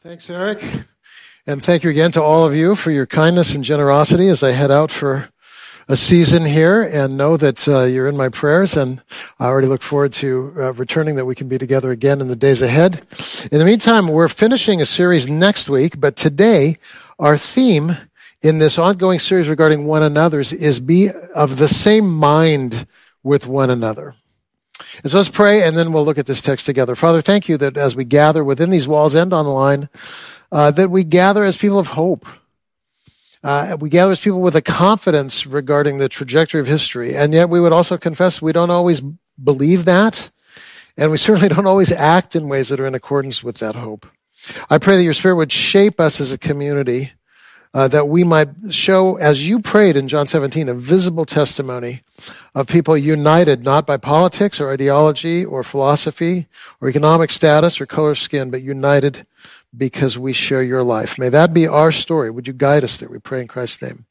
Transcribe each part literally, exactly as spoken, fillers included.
Thanks, Eric. And thank you again to all of you for your kindness and generosity as I head out for a season here, and know that uh, you're in my prayers, and I already look forward to uh, returning, that we can be together again in the days ahead. In the meantime, we're finishing a series next week, but today our theme in this ongoing series regarding one another's is be of the same mind with one another. And so let's pray, and then we'll look at this text together. Father, thank you that as we gather within these walls and online, Uh, that we gather as people of hope. Uh, we gather as people with a confidence regarding the trajectory of history. And yet we would also confess we don't always believe that, and we certainly don't always act in ways that are in accordance with that hope. I pray that your Spirit would shape us as a community, uh, that we might show, as you prayed in John seventeen, a visible testimony of people united not by politics or ideology or philosophy or economic status or color of skin, but united because we share your life. May that be our story. Would you guide us there? We pray in Christ's name.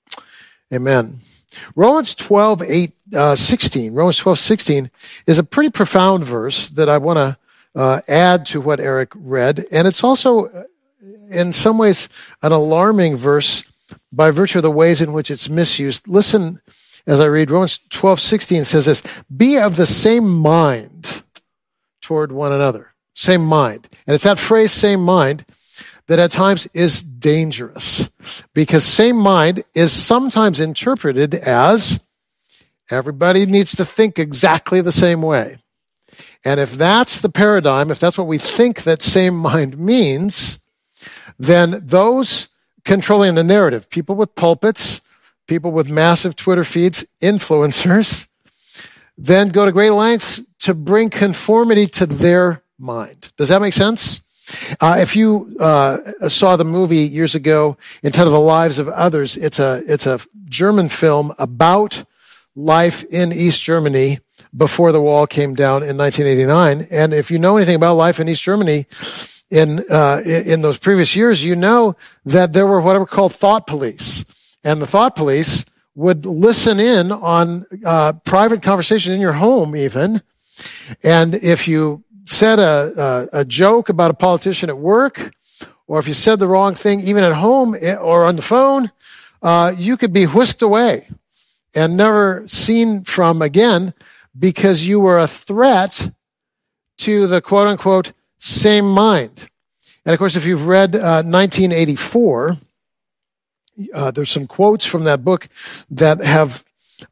Amen. Romans twelve, eight, uh, sixteen. Romans twelve, sixteen is a pretty profound verse that I want to uh, add to what Eric read. And it's also, in some ways, an alarming verse by virtue of the ways in which it's misused. Listen as I read. Romans twelve, sixteen says this: be of the same mind toward one another. Same mind. And it's that phrase, same mind, that at times is dangerous, because same mind is sometimes interpreted as everybody needs to think exactly the same way. And if that's the paradigm, if that's what we think that same mind means, then those controlling the narrative, people with pulpits, people with massive Twitter feeds, influencers, then go to great lengths to bring conformity to their mind. Does that make sense? Uh, if you uh, saw the movie years ago entitled The Lives of Others, it's a it's a German film about life in East Germany before the wall came down in nineteen eighty-nine. And if you know anything about life in East Germany in uh, in those previous years, you know that there were what were called thought police, and the thought police would listen in on uh, private conversations in your home, even, and if you said a, a, a joke about a politician at work, or if you said the wrong thing, even at home or on the phone, uh, you could be whisked away and never seen from again, because you were a threat to the quote unquote same mind. And of course, if you've read uh, nineteen eighty-four, uh, there's some quotes from that book that have,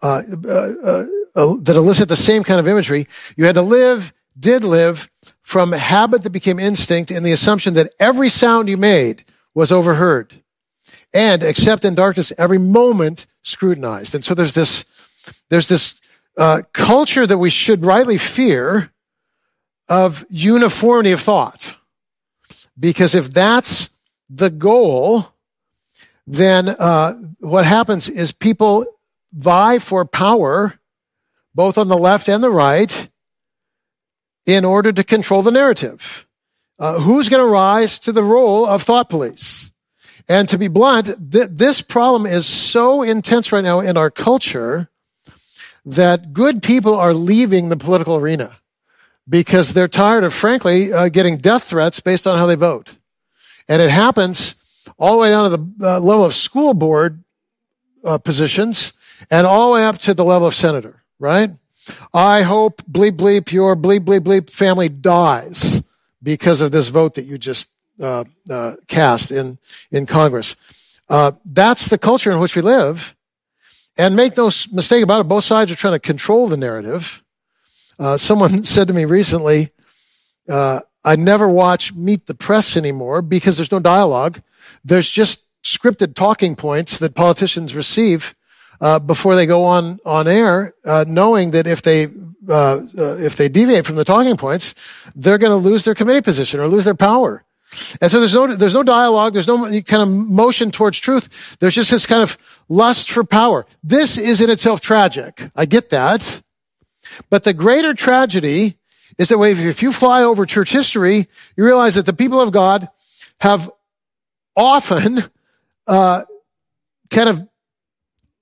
uh, uh, uh, that elicit the same kind of imagery. You had to live did live from a habit that became instinct, in the assumption that every sound you made was overheard, and except in darkness, every moment scrutinized. And so there's this, there's this uh, culture that we should rightly fear of uniformity of thought, because if that's the goal, then uh, what happens is people vie for power, both on the left and the right, in order to control the narrative. Uh, who's going to rise to the role of thought police? And to be blunt, th- this problem is so intense right now in our culture that good people are leaving the political arena because they're tired of, frankly, uh, getting death threats based on how they vote. And it happens all the way down to the uh, level of school board uh, positions, and all the way up to the level of senator, right? I hope bleep bleep your bleep bleep bleep family dies because of this vote that you just uh, uh, cast in in Congress. Uh, that's the culture in which we live, and make no mistake about it, both sides are trying to control the narrative. Uh, someone said to me recently, uh, "I never watch Meet the Press anymore because there's no dialogue. There's just scripted talking points that politicians receive." Uh, before they go on on air, uh, knowing that if they uh, uh, if they deviate from the talking points, they're going to lose their committee position or lose their power. And so there's no there's no dialogue. There's no kind of motion towards truth. There's just this kind of lust for power. This is in itself tragic. I get that, but the greater tragedy is that if you fly over church history, you realize that the people of God have often uh, kind of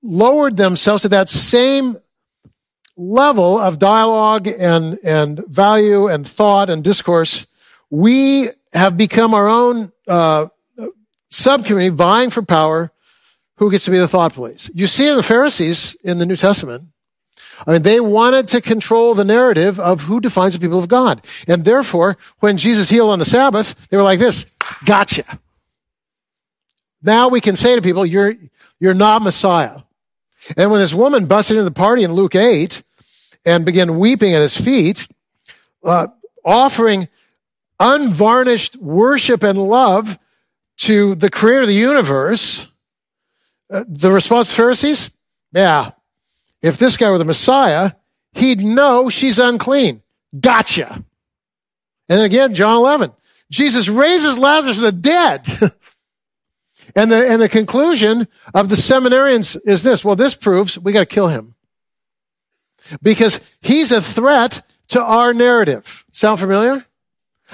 lowered themselves to that same level of dialogue and, and value and thought and discourse. We have become our own uh, subcommittee vying for power, who gets to be the thought police. You see in the Pharisees in the New Testament, I mean, they wanted to control the narrative of who defines the people of God. And therefore, when Jesus healed on the Sabbath, they were like this, gotcha. Now we can say to people, you're, you're not Messiah. And when this woman busted into the party in Luke eight and began weeping at his feet, uh, offering unvarnished worship and love to the creator of the universe, uh, the response of Pharisees, yeah, if this guy were the Messiah, he'd know she's unclean. Gotcha. And again, John eleven, Jesus raises Lazarus from the dead. And the, and the conclusion of the seminarians is this. Well, this proves we got to kill him because he's a threat to our narrative. Sound familiar? I mean,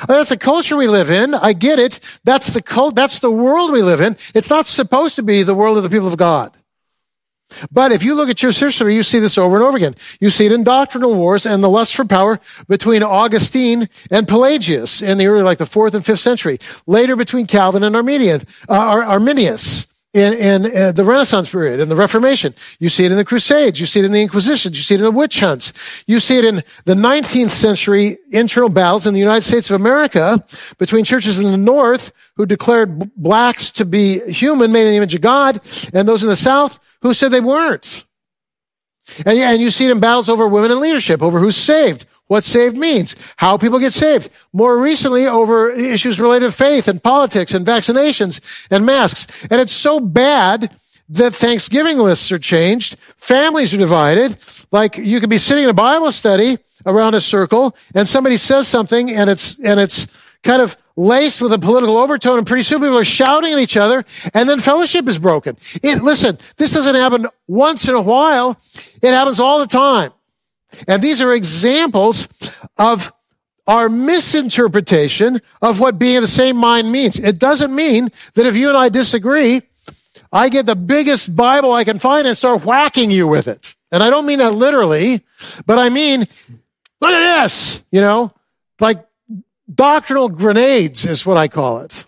that's the culture we live in. I get it. That's the cult. That's the world we live in. It's not supposed to be the world of the people of God. But if you look at church history, you see this over and over again. You see it in doctrinal wars and the lust for power between Augustine and Pelagius in the early, like the fourth and fifth century. Later, between Calvin and Arminius, uh, Ar- Arminius in, in uh, the Renaissance period, in the Reformation. You see it in the Crusades. You see it in the Inquisitions. You see it in the witch hunts. You see it in the nineteenth century internal battles in the United States of America between churches in the North who declared blacks to be human, made in the image of God, and those in the South who said they weren't. And, and you see it in battles over women in leadership, over who's saved, what saved means, how people get saved. More recently, over issues related to faith and politics and vaccinations and masks. And it's so bad that Thanksgiving lists are changed, families are divided. Like you could be sitting in a Bible study around a circle and somebody says something and it's and it's kind of laced with a political overtone, and pretty soon people are shouting at each other, and then fellowship is broken. It, listen, this doesn't happen once in a while. It happens all the time. And these are examples of our misinterpretation of what being in the same mind means. It doesn't mean that if you and I disagree, I get the biggest Bible I can find and start whacking you with it. And I don't mean that literally, but I mean, look at this, you know, like, doctrinal grenades is what I call it.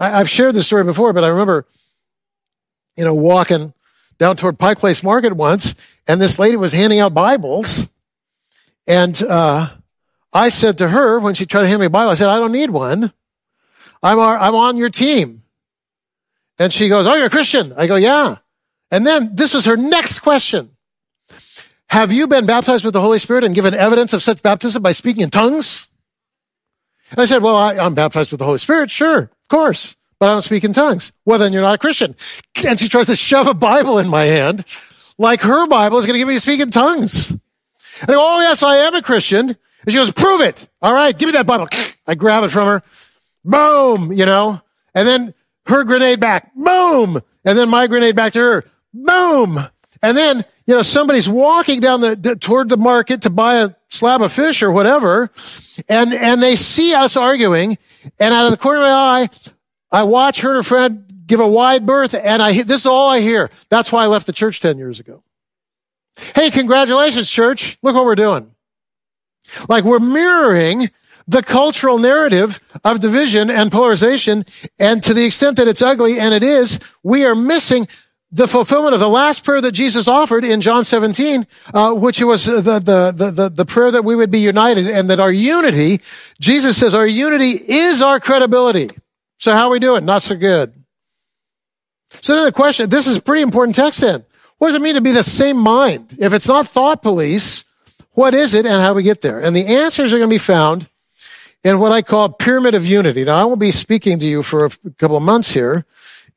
I, I've shared this story before, but I remember, you know, walking down toward Pike Place Market once, and this lady was handing out Bibles. And uh, I said to her, when she tried to hand me a Bible, I said, I don't need one. I'm, our, I'm on your team. And she goes, oh, you're a Christian? I go, yeah. And then this was her next question. Have you been baptized with the Holy Spirit and given evidence of such baptism by speaking in tongues? And I said, well, I, I'm baptized with the Holy Spirit. Sure, of course, but I don't speak in tongues. Well, then you're not a Christian. And she tries to shove a Bible in my hand, like her Bible is going to give me to speak in tongues. And I go, oh, yes, I am a Christian. And she goes, prove it. All right, give me that Bible. I grab it from her. Boom, you know. And then her grenade back. Boom. And then my grenade back to her. Boom. And then, you know, somebody's walking down the toward the market to buy a slab of fish or whatever, and and they see us arguing, and out of the corner of my eye, I watch her and her friend give a wide berth, and I this is all I hear. That's why I left the church ten years ago. Hey, congratulations, church. Look what we're doing. Like, we're mirroring the cultural narrative of division and polarization, and to the extent that it's ugly, and it is, we are missing the fulfillment of the last prayer that Jesus offered in John seventeen, uh, which was the, the, the, the prayer that we would be united and that our unity, Jesus says, our unity is our credibility. So how are we doing? Not so good. So then the question, this is a pretty important text then. What does it mean to be the same mind? If it's not thought police, what is it and how do we get there? And the answers are going to be found in what I call pyramid of unity. Now, I won't be speaking to you for a couple of months here,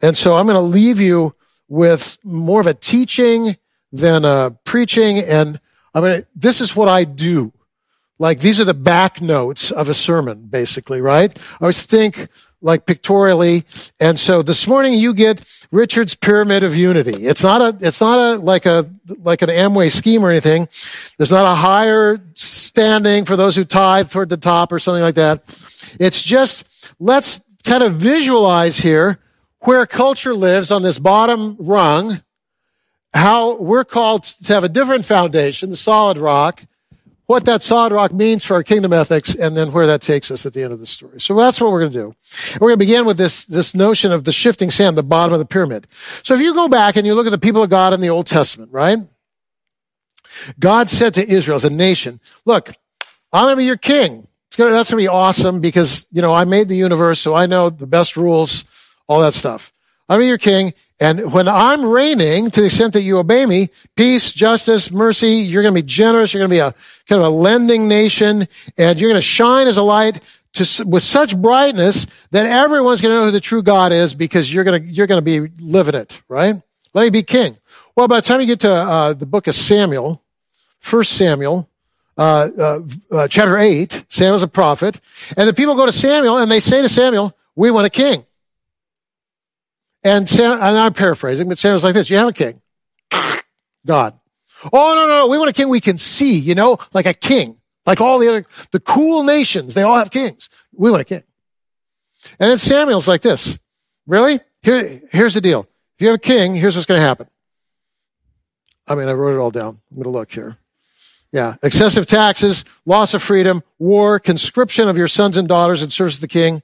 and so I'm going to leave you with more of a teaching than a preaching. And I mean, this is what I do. Like, these are the back notes of a sermon, basically, right? I always think like pictorially. And so this morning you get Richard's pyramid of unity. It's not a, it's not a, like a, like an Amway scheme or anything. There's not a higher standing for those who tithe toward the top or something like that. It's just, let's kind of visualize here where culture lives on this bottom rung, how we're called to have a different foundation, the solid rock, what that sod rock means for our kingdom ethics, and then where that takes us at the end of the story. So that's what we're going to do. We're going to begin with this, this notion of the shifting sand, the bottom of the pyramid. So if you go back and you look at the people of God in the Old Testament, right? God said to Israel as a nation, look, I'm going to be your king. It's gonna, that's going to be awesome because, you know, I made the universe, so I know the best rules, all that stuff. I'm your king, and when I'm reigning, to the extent that you obey me, peace, justice, mercy, you're going to be generous, you're going to be a kind of a lending nation, and you're going to shine as a light to, with such brightness that everyone's going to know who the true God is because you're going to, you're going to be living it, right? Let me be king. Well, by the time you get to uh, the book of Samuel, First Samuel, uh, uh, uh, chapter eight, Samuel's a prophet, and the people go to Samuel, and they say to Samuel, we want a king. And, Sam, and I'm paraphrasing, but Samuel's like this. You have a king. God. Oh, no, no, no. We want a king we can see, you know, like a king. Like all the other, the cool nations, they all have kings. We want a king. And then Samuel's like this. Really? Here, here's the deal. If you have a king, here's what's going to happen. I mean, I wrote it all down. I'm going to look here. Yeah. Excessive taxes, loss of freedom, war, conscription of your sons and daughters in service of the king.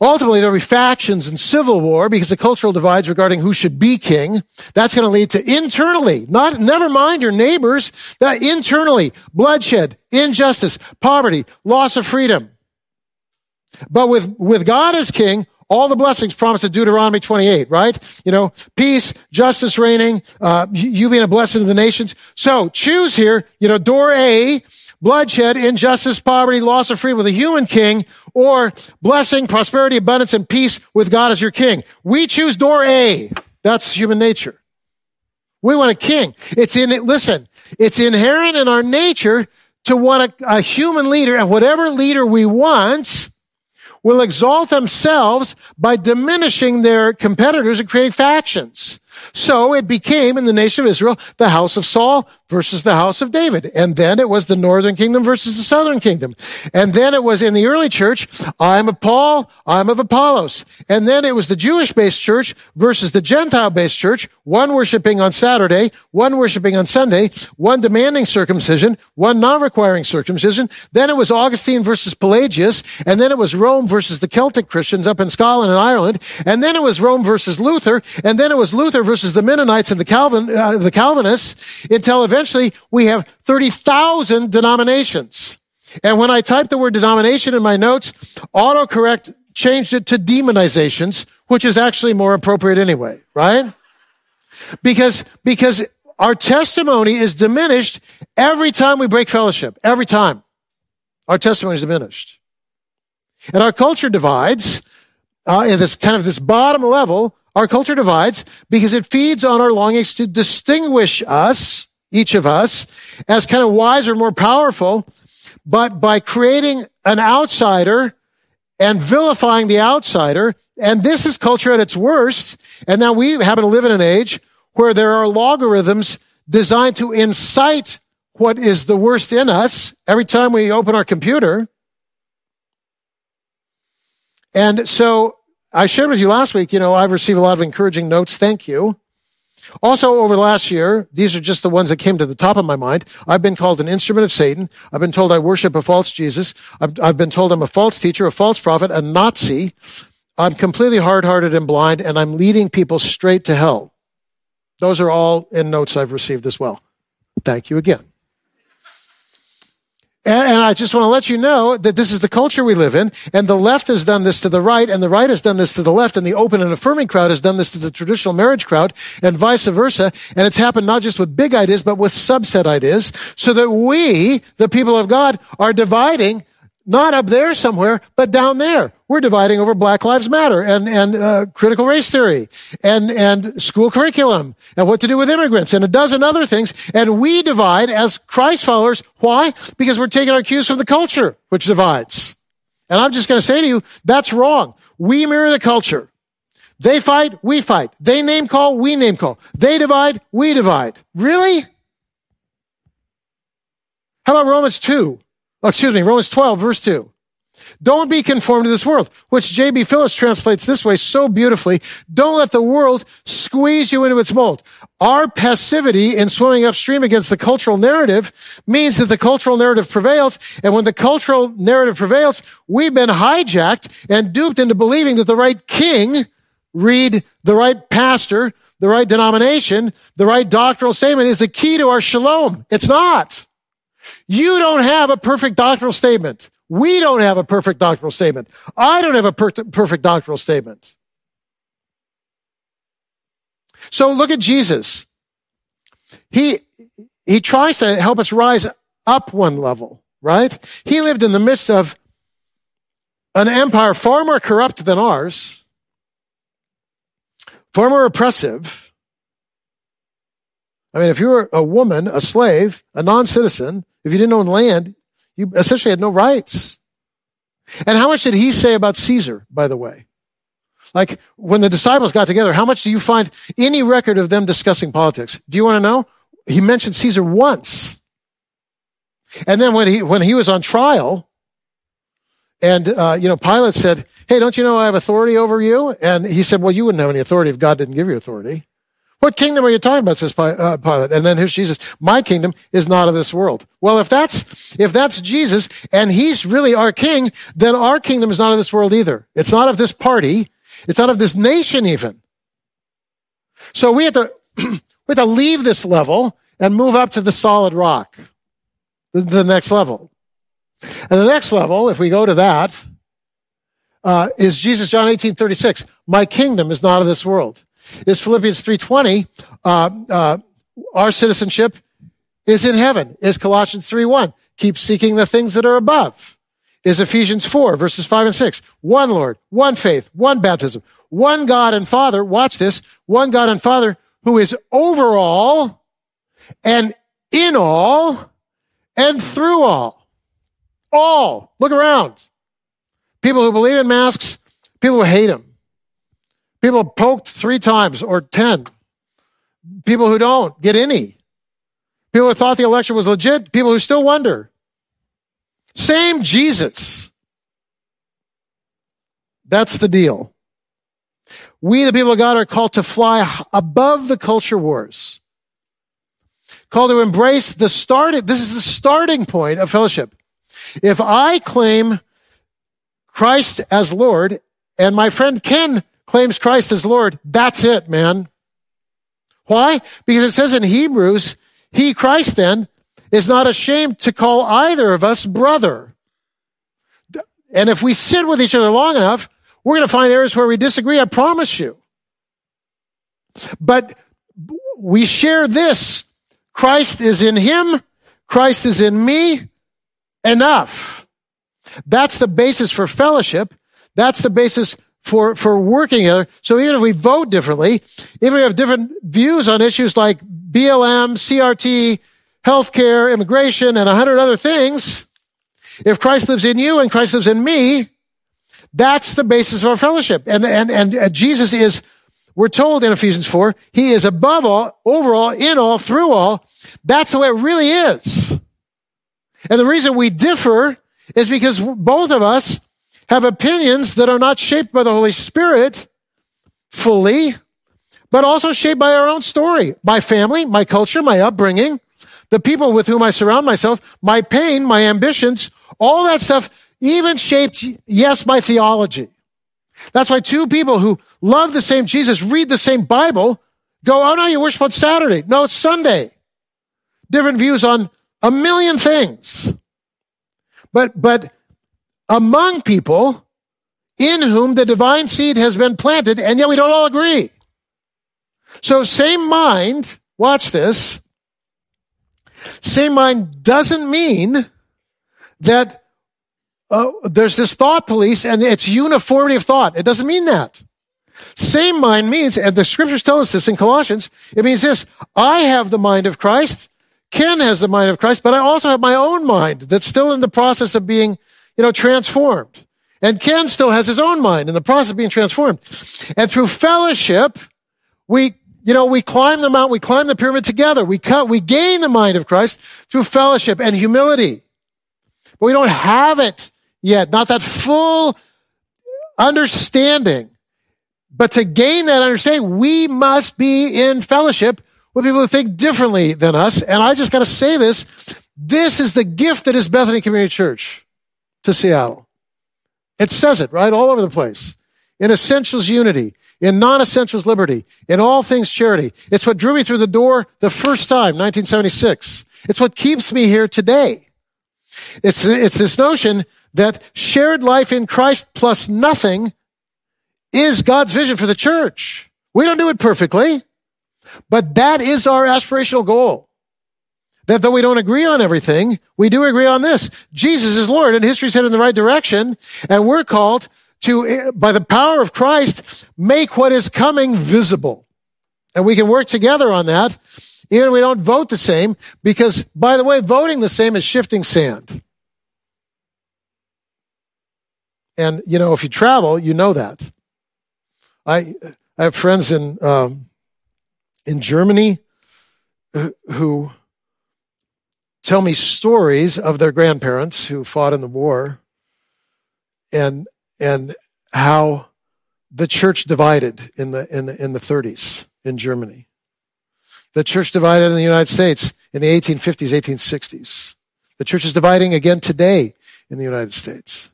Ultimately, there'll be factions and civil war because the cultural divides regarding who should be king. That's going to lead to internally, not, never mind your neighbors, that internally, bloodshed, injustice, poverty, loss of freedom. But with, with God as king, all the blessings promised in Deuteronomy twenty-eight, right? You know, peace, justice reigning, uh, you being a blessing to the nations. So choose here, you know, door A, bloodshed, injustice, poverty, loss of freedom with a human king, or blessing, prosperity, abundance, and peace with God as your king. We choose door A. That's human nature. We want a king. It's in it. Listen, it's inherent in our nature to want a, a human leader, and whatever leader we want will exalt themselves by diminishing their competitors and creating factions. So it became, in the nation of Israel, the house of Saul versus the house of David. And then it was the northern kingdom versus the southern kingdom. And then it was, in the early church, I'm of Paul, I'm of Apollos. And then it was the Jewish-based church versus the Gentile-based church, one worshiping on Saturday, one worshiping on Sunday, one demanding circumcision, one not requiring circumcision. Then it was Augustine versus Pelagius. And then it was Rome versus the Celtic Christians up in Scotland and Ireland. And then it was Rome versus Luther. And then it was Luther versus the Mennonites and the Calvin, uh, the Calvinists, until eventually we have thirty thousand denominations. And when I typed the word denomination in my notes, autocorrect changed it to demonizations, which is actually more appropriate anyway, right? Because, because our testimony is diminished every time we break fellowship, every time. Our testimony is diminished. And our culture divides, uh, in this kind of this bottom level. Our culture divides because it feeds on our longings to distinguish us, each of us, as kind of wiser, more powerful, but by creating an outsider and vilifying the outsider. And this is culture at its worst. And now we happen to live in an age where there are logarithms designed to incite what is the worst in us every time we open our computer. And so, I shared with you last week, you know, I've received a lot of encouraging notes. Thank you. Also, over the last year, these are just the ones that came to the top of my mind. I've been called an instrument of Satan. I've been told I worship a false Jesus. I've, I've been told I'm a false teacher, a false prophet, a Nazi. I'm completely hard-hearted and blind, and I'm leading people straight to hell. Those are all in notes I've received as well. Thank you again. And I just want to let you know that this is the culture we live in, and the left has done this to the right, and the right has done this to the left, and the open and affirming crowd has done this to the traditional marriage crowd, and vice versa. And it's happened not just with big ideas, but with subset ideas, so that we, the people of God, are dividing, not up there somewhere, but down there. We're dividing over Black Lives Matter and, and uh, critical race theory and, and school curriculum and what to do with immigrants and a dozen other things. And we divide as Christ followers. Why? Because we're taking our cues from the culture, which divides. And I'm just going to say to you, that's wrong. We mirror the culture. They fight, we fight. They name call, we name call. They divide, we divide. Really? How about Romans two? Oh, excuse me, Romans twelve, verse two. Don't be conformed to this world, which J B Phillips translates this way so beautifully. Don't let the world squeeze you into its mold. Our passivity in swimming upstream against the cultural narrative means that the cultural narrative prevails. And when the cultural narrative prevails, we've been hijacked and duped into believing that the right king, read the right pastor, the right denomination, the right doctrinal statement is the key to our shalom. It's not. You don't have a perfect doctrinal statement. We don't have a perfect doctrinal statement. I don't have a per- perfect doctrinal statement. So look at Jesus. He, he tries to help us rise up one level, right? He lived in the midst of an empire far more corrupt than ours, far more oppressive. I mean, if you were a woman, a slave, a non-citizen, if you didn't own land, you essentially had no rights. And how much did he say about Caesar, by the way? Like, when the disciples got together, how much do you find any record of them discussing politics? Do you want to know? He mentioned Caesar once. And then when he when he was on trial, and, uh, you know, Pilate said, hey, don't you know I have authority over you? And he said, well, you wouldn't have any authority if God didn't give you authority. What kingdom are you talking about, says Pilate? And then here's Jesus. My kingdom is not of this world. Well, if that's, if that's Jesus and he's really our king, then our kingdom is not of this world either. It's not of this party. It's not of this nation even. So we have to, we have to leave this level and move up to the solid rock, the, the next level. And the next level, if we go to that, uh, is Jesus, John eighteen thirty-six. My kingdom is not of this world. Is Philippians three twenty, uh, uh, our citizenship is in heaven. Is Colossians three one, keep seeking the things that are above. Is Ephesians four, verses five and six, one Lord, one faith, one baptism, one God and Father, watch this, one God and Father who is over all and in all and through all. All. Look around. People who believe in masks, people who hate them. People poked three times or ten. People who don't get any. People who thought the election was legit. People who still wonder. Same Jesus. That's the deal. We, the people of God, are called to fly above the culture wars. Called to embrace the starting. This is the starting point of fellowship. If I claim Christ as Lord and my friend Ken claims Christ as Lord, that's it, man. Why? Because it says in Hebrews, he, Christ then, is not ashamed to call either of us brother. And if we sit with each other long enough, we're going to find areas where we disagree, I promise you. But we share this. Christ is in him. Christ is in me. Enough. That's the basis for fellowship. That's the basis for, for working together. So even if we vote differently, even if we have different views on issues like B L M, C R T, healthcare, immigration, and a hundred other things, if Christ lives in you and Christ lives in me, that's the basis of our fellowship. And, and, and Jesus is, we're told in Ephesians four, he is above all, over all, in all, through all. That's the way it really is. And the reason we differ is because both of us have opinions that are not shaped by the Holy Spirit fully, but also shaped by our own story, my family, my culture, my upbringing, the people with whom I surround myself, my pain, my ambitions, all that stuff even shaped, yes, my theology. That's why two people who love the same Jesus, read the same Bible, go, oh, no, you worship on Saturday. No, it's Sunday. Different views on a million things. But, but, among people in whom the divine seed has been planted, and yet we don't all agree. So same mind, watch this, same mind doesn't mean that uh, there's this thought police and it's uniformity of thought. It doesn't mean that. Same mind means, and the scriptures tell us this in Colossians, it means this, I have the mind of Christ, Ken has the mind of Christ, but I also have my own mind that's still in the process of being you know, transformed. And Ken still has his own mind in the process of being transformed. And through fellowship, we, you know, we climb the mountain, we climb the pyramid together. We cut, we gain the mind of Christ through fellowship and humility. But we don't have it yet, not that full understanding. But to gain that understanding, we must be in fellowship with people who think differently than us. And I just got to say this. This is the gift that is Bethany Community Church to Seattle. It says it, right, all over the place. In essentials, unity. In non-essentials, liberty. In all things, charity. It's what drew me through the door the first time, nineteen seventy-six. It's what keeps me here today. It's, it's this notion that shared life in Christ plus nothing is God's vision for the church. We don't do it perfectly, but that is our aspirational goal. That though we don't agree on everything, we do agree on this. Jesus is Lord, and history's headed in the right direction, and we're called to, by the power of Christ, make what is coming visible. And we can work together on that, even if we don't vote the same, because, by the way, voting the same is shifting sand. And, you know, if you travel, you know that. I, I have friends in um, in Germany who tell me stories of their grandparents who fought in the war, and and how the church divided in the in the in the thirties in Germany. The church divided in the United States in the eighteen fifties, eighteen sixties. The church is dividing again today in the United States.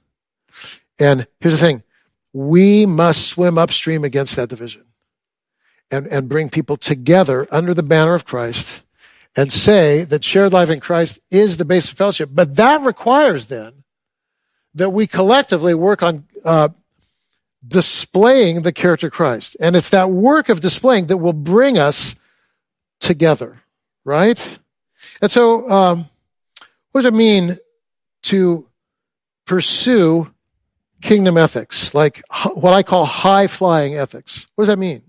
And here's the thing. We must swim upstream against that division and, and bring people together under the banner of Christ and say that shared life in Christ is the base of fellowship. But that requires then that we collectively work on uh, displaying the character of Christ. And it's that work of displaying that will bring us together, right? And so um, what does it mean to pursue kingdom ethics, like what I call high-flying ethics? What does that mean?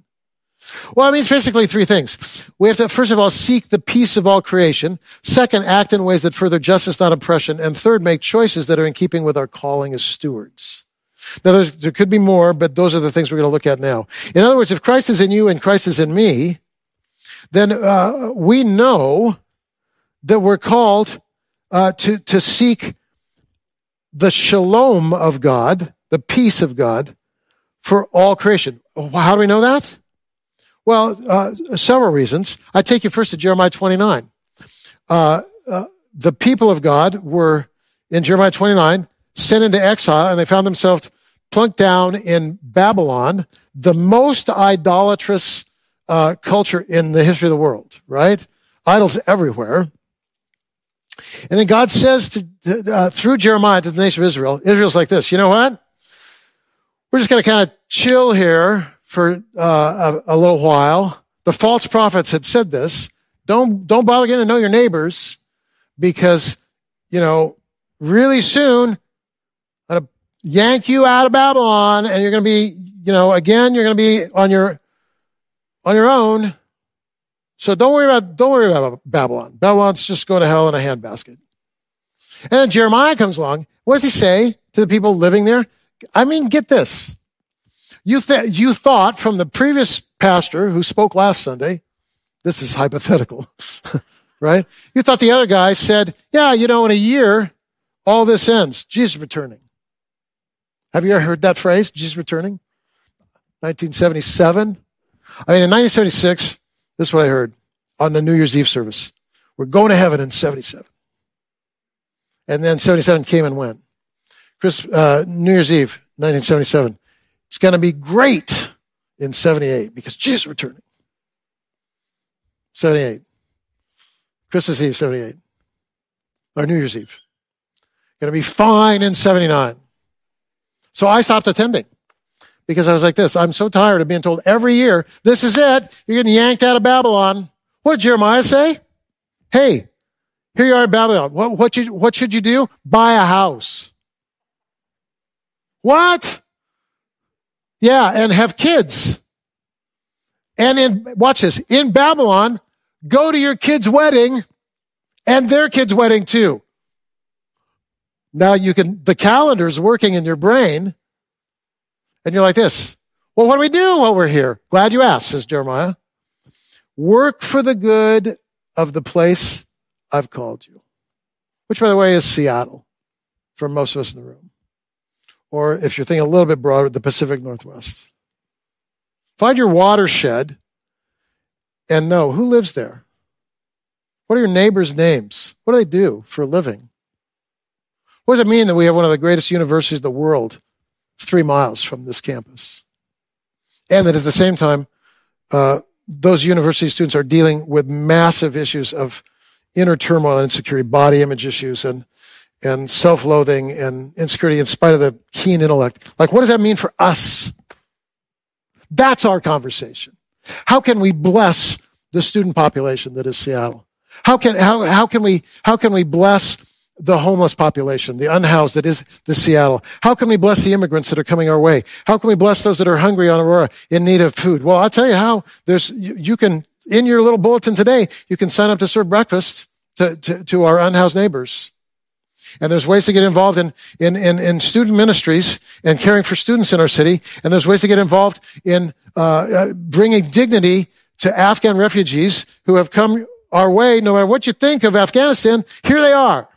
Well, it means basically three things. We have to, first of all, seek the peace of all creation. Second, act in ways that further justice, not oppression. And third, make choices that are in keeping with our calling as stewards. Now, there could be more, but those are the things we're going to look at now. In other words, if Christ is in you and Christ is in me, then uh, we know that we're called uh, to, to seek the shalom of God, the peace of God, for all creation. How do we know that? Well, uh, several reasons. I take you first to Jeremiah twenty-nine. Uh, uh, the people of God were, in Jeremiah twenty-nine, sent into exile, and they found themselves plunked down in Babylon, the most idolatrous uh, culture in the history of the world, right? Idols everywhere. And then God says to, uh, through Jeremiah to the nation of Israel, Israel's like this, you know what? We're just going to kind of chill here for uh, a, a little while. The false prophets had said this. Don't, don't bother getting to know your neighbors because, you know, really soon I'm going to yank you out of Babylon and you're going to be, you know, again, you're going to be on your, on your own. So don't worry about, don't worry about Babylon. Babylon's just going to hell in a handbasket. And then Jeremiah comes along. What does he say to the people living there? I mean, get this. You, th- you thought from the previous pastor who spoke last Sunday, this is hypothetical, right? You thought the other guy said, yeah, you know, in a year, all this ends. Jesus returning. Have you ever heard that phrase? Jesus returning? nineteen seventy-seven. I mean, in nineteen seventy-six, this is what I heard on the New Year's Eve service. We're going to heaven in seventy-seven. And then seventy-seven came and went. Chris, uh, New Year's Eve, nineteen seventy-seven. It's going to be great in seventy-eight because Jesus returning. seventy-eight. Christmas Eve, seventy-eight. Or New Year's Eve. Going to be fine in seventy-nine. So I stopped attending. Because I was like this, I'm so tired of being told every year, this is it, you're getting yanked out of Babylon. What did Jeremiah say? Hey, here you are in Babylon. What, what, you, what should you do? Buy a house. What? Yeah, and have kids. And in, watch this, in Babylon, go to your kid's wedding and their kid's wedding too. Now you can, the calendar's working in your brain. And you're like this. Well, what do we do while we're here? Glad you asked, says Jeremiah. Work for the good of the place I've called you. Which, by the way, is Seattle for most of us in the room. or if you're thinking a little bit broader, the Pacific Northwest. Find your watershed and know who lives there. What are your neighbors' names? What do they do for a living? What does it mean that we have one of the greatest universities in the world three miles from this campus? And that at the same time, uh, those university students are dealing with massive issues of inner turmoil and insecurity, body image issues, and and self-loathing and insecurity in spite of the keen intellect. Like, what does that mean for us? That's our conversation. How can we bless the student population that is Seattle? How can how how can we how can we bless the homeless population, the unhoused that is the Seattle? How can we bless the immigrants that are coming our way? How can we bless those that are hungry on Aurora in need of food? Well, I'll tell you how. There's you, you can, in your little bulletin today, you can sign up to serve breakfast to, to, to our unhoused neighbors. And there's ways to get involved in, in, in, in student ministries and caring for students in our city. And there's ways to get involved in uh, uh bringing dignity to Afghan refugees who have come our way. No matter what you think of Afghanistan, here they are.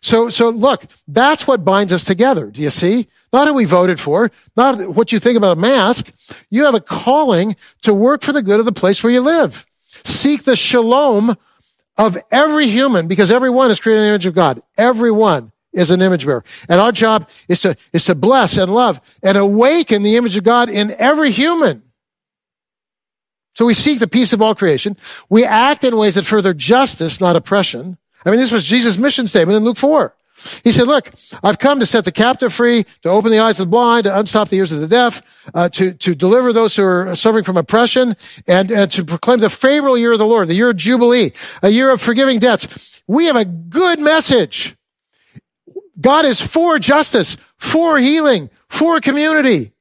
So, so look, that's what binds us together. Do you see? Not who we voted for, not what you think about a mask. You have a calling to work for the good of the place where you live. Seek the shalom of every human, because everyone is created in the image of God. Everyone is an image bearer. And our job is to, is to bless and love and awaken the image of God in every human. So we seek the peace of all creation. We act in ways that further justice, not oppression. I mean, this was Jesus' mission statement in Luke four. He said, look, I've come to set the captive free, to open the eyes of the blind, to unstop the ears of the deaf, uh, to, to deliver those who are suffering from oppression, and, and to proclaim the favorable year of the Lord, the year of Jubilee, a year of forgiving debts. We have a good message. God is for justice, for healing, for community,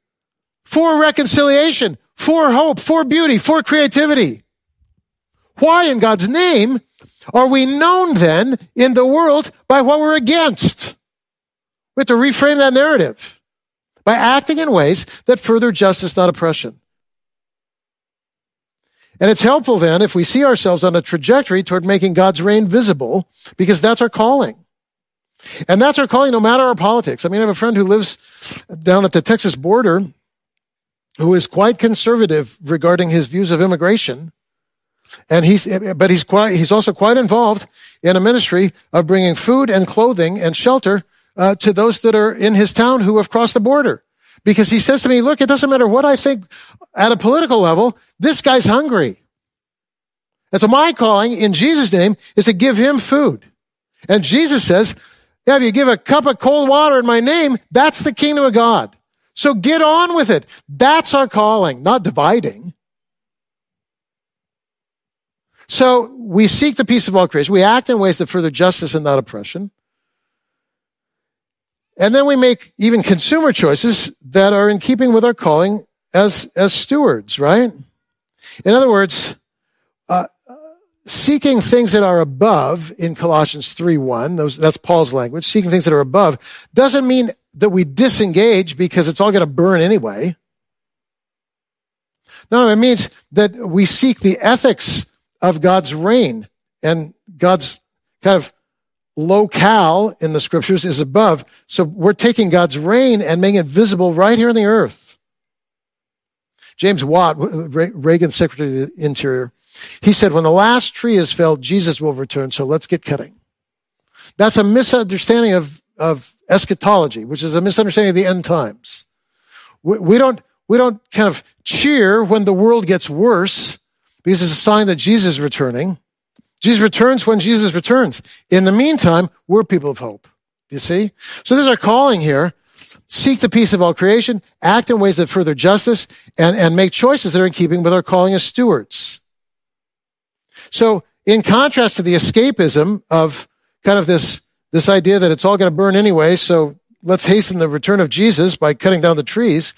for reconciliation, for hope, for beauty, for creativity. Why in God's name are we known then in the world by what we're against? We have to reframe that narrative by acting in ways that further justice, not oppression. And it's helpful then if we see ourselves on a trajectory toward making God's reign visible, because that's our calling. And that's our calling no matter our politics. I mean, I have a friend who lives down at the Texas border who is quite conservative regarding his views of immigration. And he's, but he's quite, he's also quite involved in a ministry of bringing food and clothing and shelter, uh, to those that are in his town who have crossed the border. Because he says to me, look, it doesn't matter what I think at a political level, this guy's hungry. And so my calling in Jesus' name is to give him food. And Jesus says, yeah, if you give a cup of cold water in my name, that's the kingdom of God. So get on with it. That's our calling, not dividing. So we seek the peace of all creation. We act in ways that further justice and not oppression. And then we make even consumer choices that are in keeping with our calling as, as stewards, right? In other words, uh, seeking things that are above in Colossians three one, those, that's Paul's language, seeking things that are above, doesn't mean that we disengage because it's all going to burn anyway. No, it means that we seek the ethics of God's reign, and God's kind of locale in the scriptures is above. So we're taking God's reign and making it visible right here on the earth. James Watt, Reagan's Secretary of the Interior, he said, when the last tree is felled, Jesus will return, so let's get cutting. That's a misunderstanding of, of eschatology, which is a misunderstanding of the end times. We, we don't, we don't kind of cheer when the world gets worse, because it's a sign that Jesus is returning. Jesus returns when Jesus returns. In the meantime, we're people of hope. You see? So there's our calling here. Seek the peace of all creation, act in ways that further justice, and, and make choices that are in keeping with our calling as stewards. So in contrast to the escapism of kind of this, this idea that it's all going to burn anyway, so let's hasten the return of Jesus by cutting down the trees,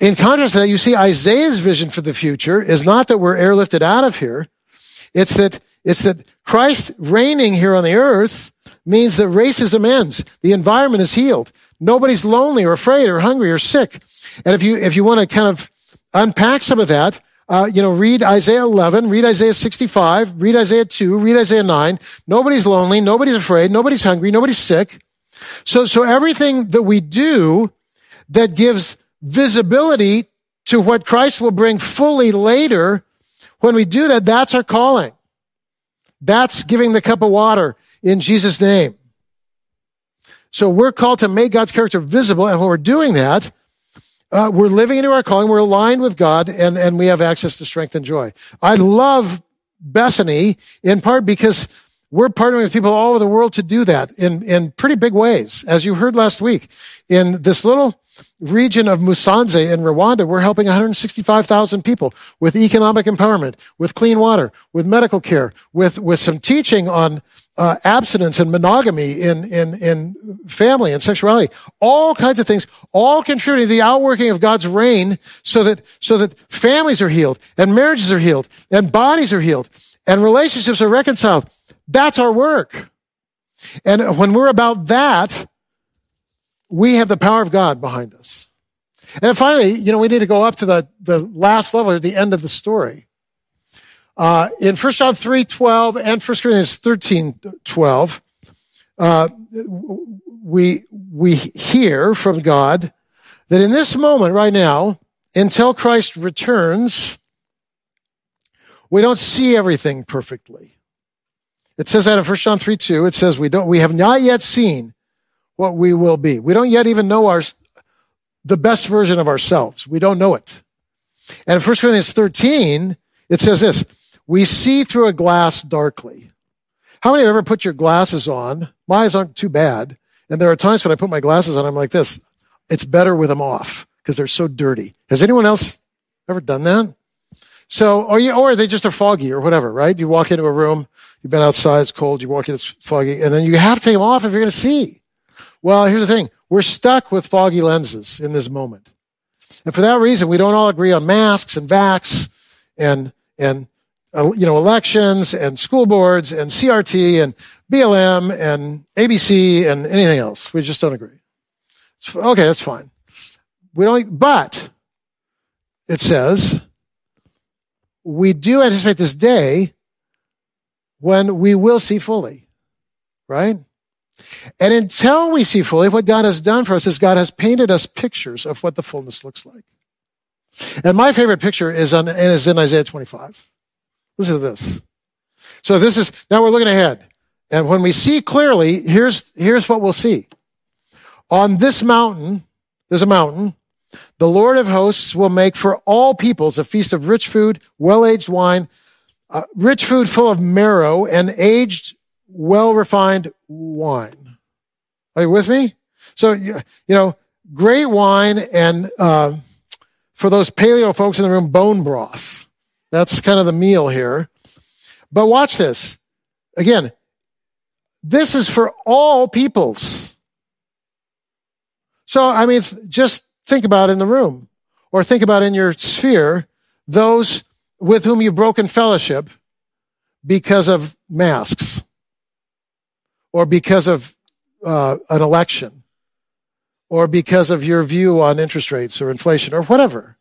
in contrast to that, you see Isaiah's vision for the future is not that we're airlifted out of here. It's that, it's that Christ reigning here on the earth means that racism ends. The environment is healed. Nobody's lonely or afraid or hungry or sick. And if you, if you want to kind of unpack some of that, uh, you know, read Isaiah eleven, read Isaiah sixty-five, read Isaiah two, read Isaiah nine. Nobody's lonely. Nobody's afraid. Nobody's hungry. Nobody's sick. So, so everything that we do that gives visibility to what Christ will bring fully later, when we do that, that's our calling. That's giving the cup of water in Jesus' name. So we're called to make God's character visible, and when we're doing that, uh, we're living into our calling, we're aligned with God, and, and we have access to strength and joy. I love Bethany in part because we're partnering with people all over the world to do that in, in pretty big ways. As you heard last week, in this little region of Musanze in Rwanda, we're helping one hundred sixty-five thousand people with economic empowerment, with clean water, with medical care, with, with some teaching on uh, abstinence and monogamy in, in, in family and sexuality, all kinds of things, all contributing to the outworking of God's reign so that, so that families are healed and marriages are healed and bodies are healed and relationships are reconciled. That's our work. And when we're about that, we have the power of God behind us. And finally, you know, we need to go up to the, the last level at the end of the story. Uh, in First John three twelve and First Corinthians thirteen twelve, uh, we, we hear from God that in this moment right now, until Christ returns, we don't see everything perfectly. It says that in First John three two, it says we don't, we have not yet seen what we will be. We don't yet even know our, the best version of ourselves. We don't know it. And in First Corinthians thirteen, it says this, we see through a glass darkly. How many have ever put your glasses on? My eyes aren't too bad. And there are times when I put my glasses on, I'm like this. It's better with them off because they're so dirty. Has anyone else ever done that? So, or, you, or they just are foggy or whatever, right? You walk into a room, you've been outside, it's cold, you walk in, it's foggy, and then you have to take them off if you're going to see. Well, here's the thing. We're stuck with foggy lenses in this moment. And for that reason, we don't all agree on masks and vax and, and uh, you know, elections and school boards and C R T and B L M and A B C and anything else. We just don't agree. It's, okay, that's fine. We don't, but it says, we do anticipate this day when we will see fully, right? And until we see fully, what God has done for us is God has painted us pictures of what the fullness looks like. And my favorite picture is, on, and is in Isaiah twenty-five. Listen to this. So this is, now we're looking ahead. And when we see clearly, here's, here's what we'll see. On this mountain, there's a mountain, the Lord of hosts will make for all peoples a feast of rich food, well-aged wine, uh, rich food full of marrow and aged well-refined wine. Are you with me? So, you know, great wine and, uh, for those paleo folks in the room, bone broth. That's kind of the meal here. But watch this. Again, this is for all peoples. So, I mean, just think about in the room or think about in your sphere, those with whom you've broken fellowship because of masks, or because of uh, an election, or because of your view on interest rates or inflation or whatever.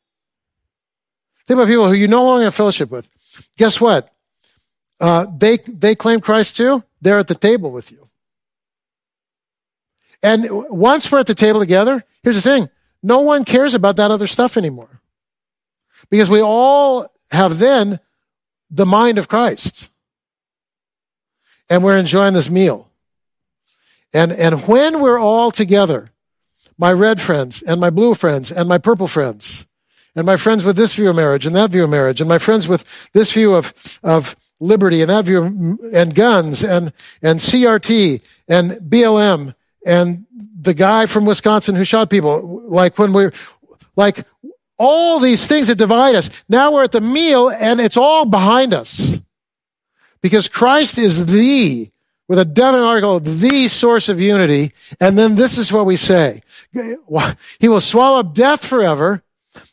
Think about people who you no longer have fellowship with. Guess what? Uh, they they claim Christ too. They're at the table with you. And once we're at the table together, here's the thing. No one cares about that other stuff anymore. Because we all have then the mind of Christ. And we're enjoying this meal. And and when we're all together, my red friends and my blue friends and my purple friends and my friends with this view of marriage and that view of marriage and my friends with this view of, of liberty and that view of, and guns and, and C R T and B L M and the guy from Wisconsin who shot people, like when we're, like all these things that divide us, now we're at the meal and it's all behind us. Because Christ is the, with a definite article, the source of unity. And then this is what we say. He will swallow up death forever.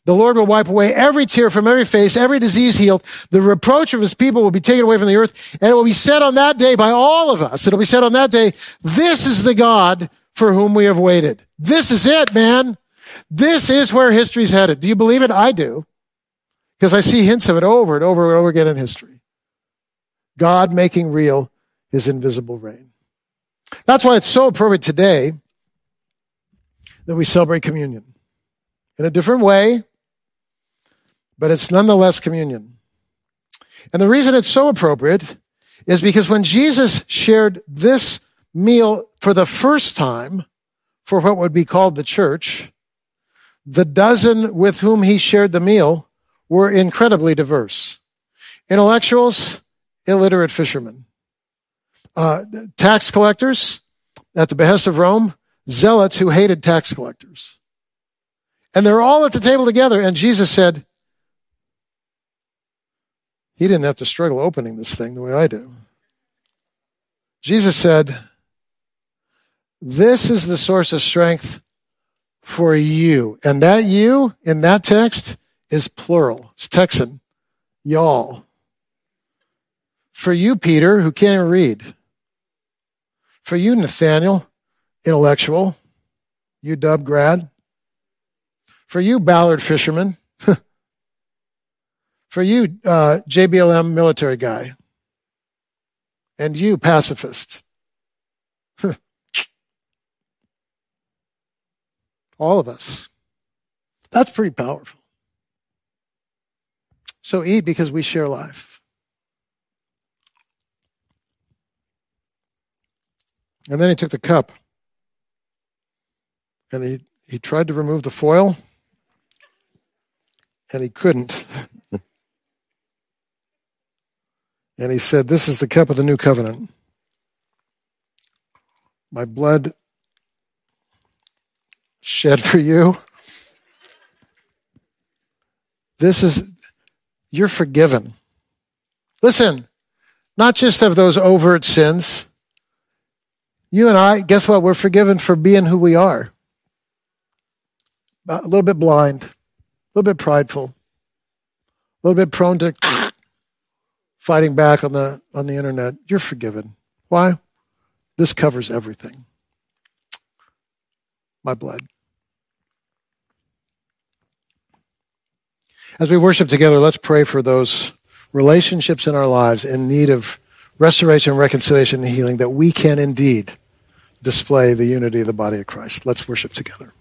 The Lord will wipe away every tear from every face, every disease healed. The reproach of his people will be taken away from the earth. And it will be said on that day by all of us. It'll be said on that day, this is the God for whom we have waited. This is it, man. This is where history's headed. Do you believe it? I do. Because I see hints of it over and over and over again in history. God making real his invisible reign. That's why it's so appropriate today that we celebrate communion in a different way, but it's nonetheless communion. And the reason it's so appropriate is because when Jesus shared this meal for the first time for what would be called the church, the dozen with whom he shared the meal were incredibly diverse. Intellectuals, illiterate fishermen, uh, tax collectors at the behest of Rome, zealots who hated tax collectors. And they're all at the table together, and Jesus said, he didn't have to struggle opening this thing the way I do. Jesus said, this is the source of strength for you. And that you in that text is plural. It's Texan. Y'all. For you, Peter, who can't even read. For you, Nathaniel, intellectual, U W grad. For you, Ballard fisherman. For you, uh, J B L M military guy. And you, pacifist. All of us. That's pretty powerful. So eat because we share life. And then he took the cup. And he, he tried to remove the foil. And he couldn't. And he said, this is the cup of the new covenant. My blood shed for you. This is, you're forgiven. Listen, not just of those overt sins. You and I, guess what? We're forgiven for being who we are. A little bit blind, a little bit prideful, a little bit prone to fighting back on the on the internet. You're forgiven. Why? This covers everything. My blood. As we worship together, let's pray for those relationships in our lives in need of restoration, reconciliation, and healing, that we can indeed display the unity of the body of Christ. Let's worship together.